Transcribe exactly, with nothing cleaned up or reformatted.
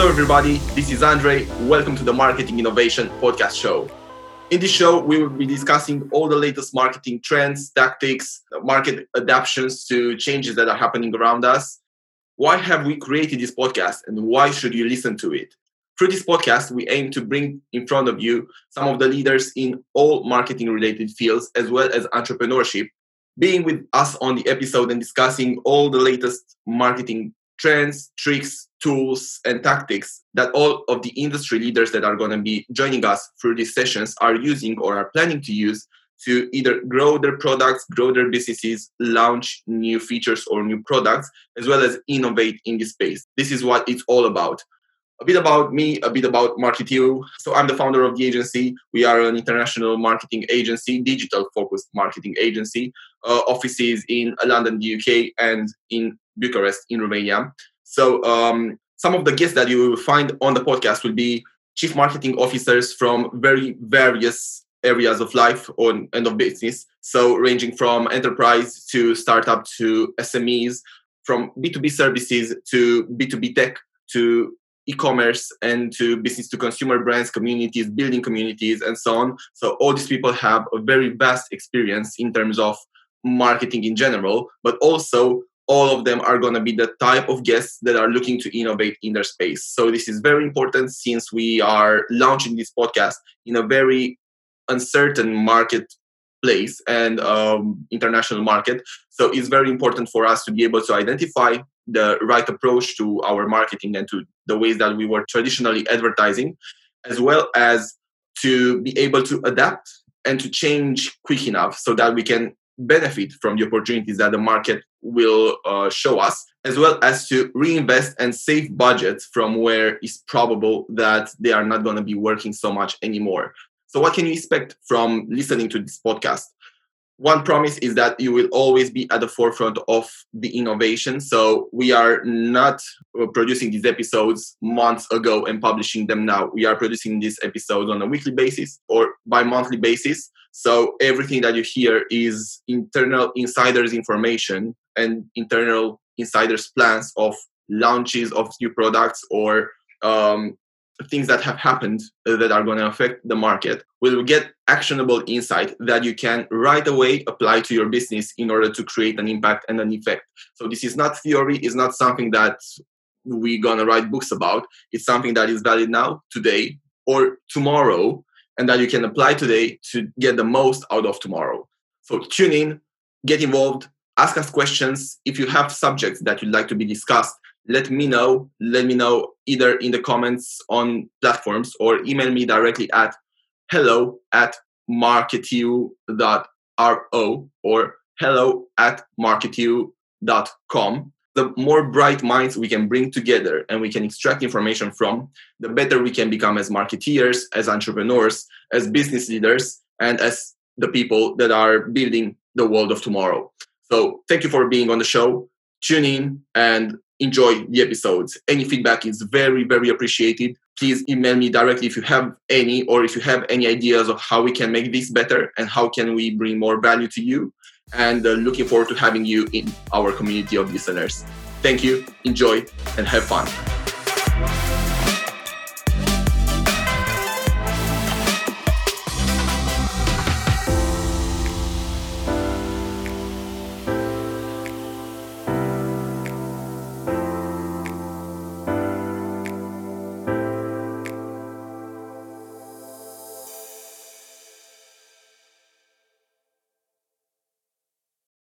Hello everybody, this is Andre. Welcome to the Marketing Innovation Podcast Show. In this show, we will be discussing all the latest marketing trends, tactics, market adaptations to changes that are happening around us. Why have we created this podcast and why should you listen to it? Through this podcast, we aim to bring in front of you some of the leaders in all marketing-related fields as well as entrepreneurship, being with us on the episode and discussing all the latest marketing trends, tricks, tools, and tactics that all of the industry leaders that are going to be joining us through these sessions are using or are planning to use to either grow their products, grow their businesses, launch new features or new products, as well as innovate in this space. This is what it's all about. A bit about me, a bit about Marketiu. So I'm the founder of the agency. We are an international marketing agency, digital-focused marketing agency, uh, offices in London, the U K, and in Bucharest in Romania. So um, some of the guests that you will find on the podcast will be chief marketing officers from very various areas of life on, and of business. So ranging from enterprise to startup to S M Es, from B two B services to B two B tech to e-commerce and to business to consumer brands, communities, building communities, and so on. So all these people have a very vast experience in terms of marketing in general, but also all of them are going to be the type of guests that are looking to innovate in their space. So this is very important since we are launching this podcast in a very uncertain marketplace and um, international market. So it's very important for us to be able to identify the right approach to our marketing and to the ways that we were traditionally advertising, as well as to be able to adapt and to change quick enough so that we can benefit from the opportunities that the market will uh, show us, as well as to reinvest and save budgets from where it's probable that they are not going to be working so much anymore. So what can you expect from listening to this podcast? One promise is that you will always be at the forefront of the innovation. So we are not producing these episodes months ago and publishing them now. We are producing these episodes on a weekly basis or bi-monthly basis. So everything that you hear is internal insiders' information and internal insiders' plans of launches of new products or um, things that have happened that are going to affect the market. We'll get actionable insight that you can right away apply to your business in order to create an impact and an effect. So this is not theory. It's not something that we're going to write books about. It's something that is valid now, today, or tomorrow, and that you can apply today to get the most out of tomorrow. So tune in, get involved, ask us questions. If you have subjects that you'd like to be discussed, Let me know, let me know either in the comments on platforms or email me directly at hello at marketiu dot r o or hello at marketiu dot com. The more bright minds we can bring together and we can extract information from, the better we can become as marketeers, as entrepreneurs, as business leaders, and as the people that are building the world of tomorrow. So thank you for being on the show. Tune in and enjoy the episodes. Any feedback is very, very appreciated. Please email me directly if you have any, or if you have any ideas of how we can make this better and how can we bring more value to you. And uh, looking forward to having you in our community of listeners. Thank you. Enjoy and have fun.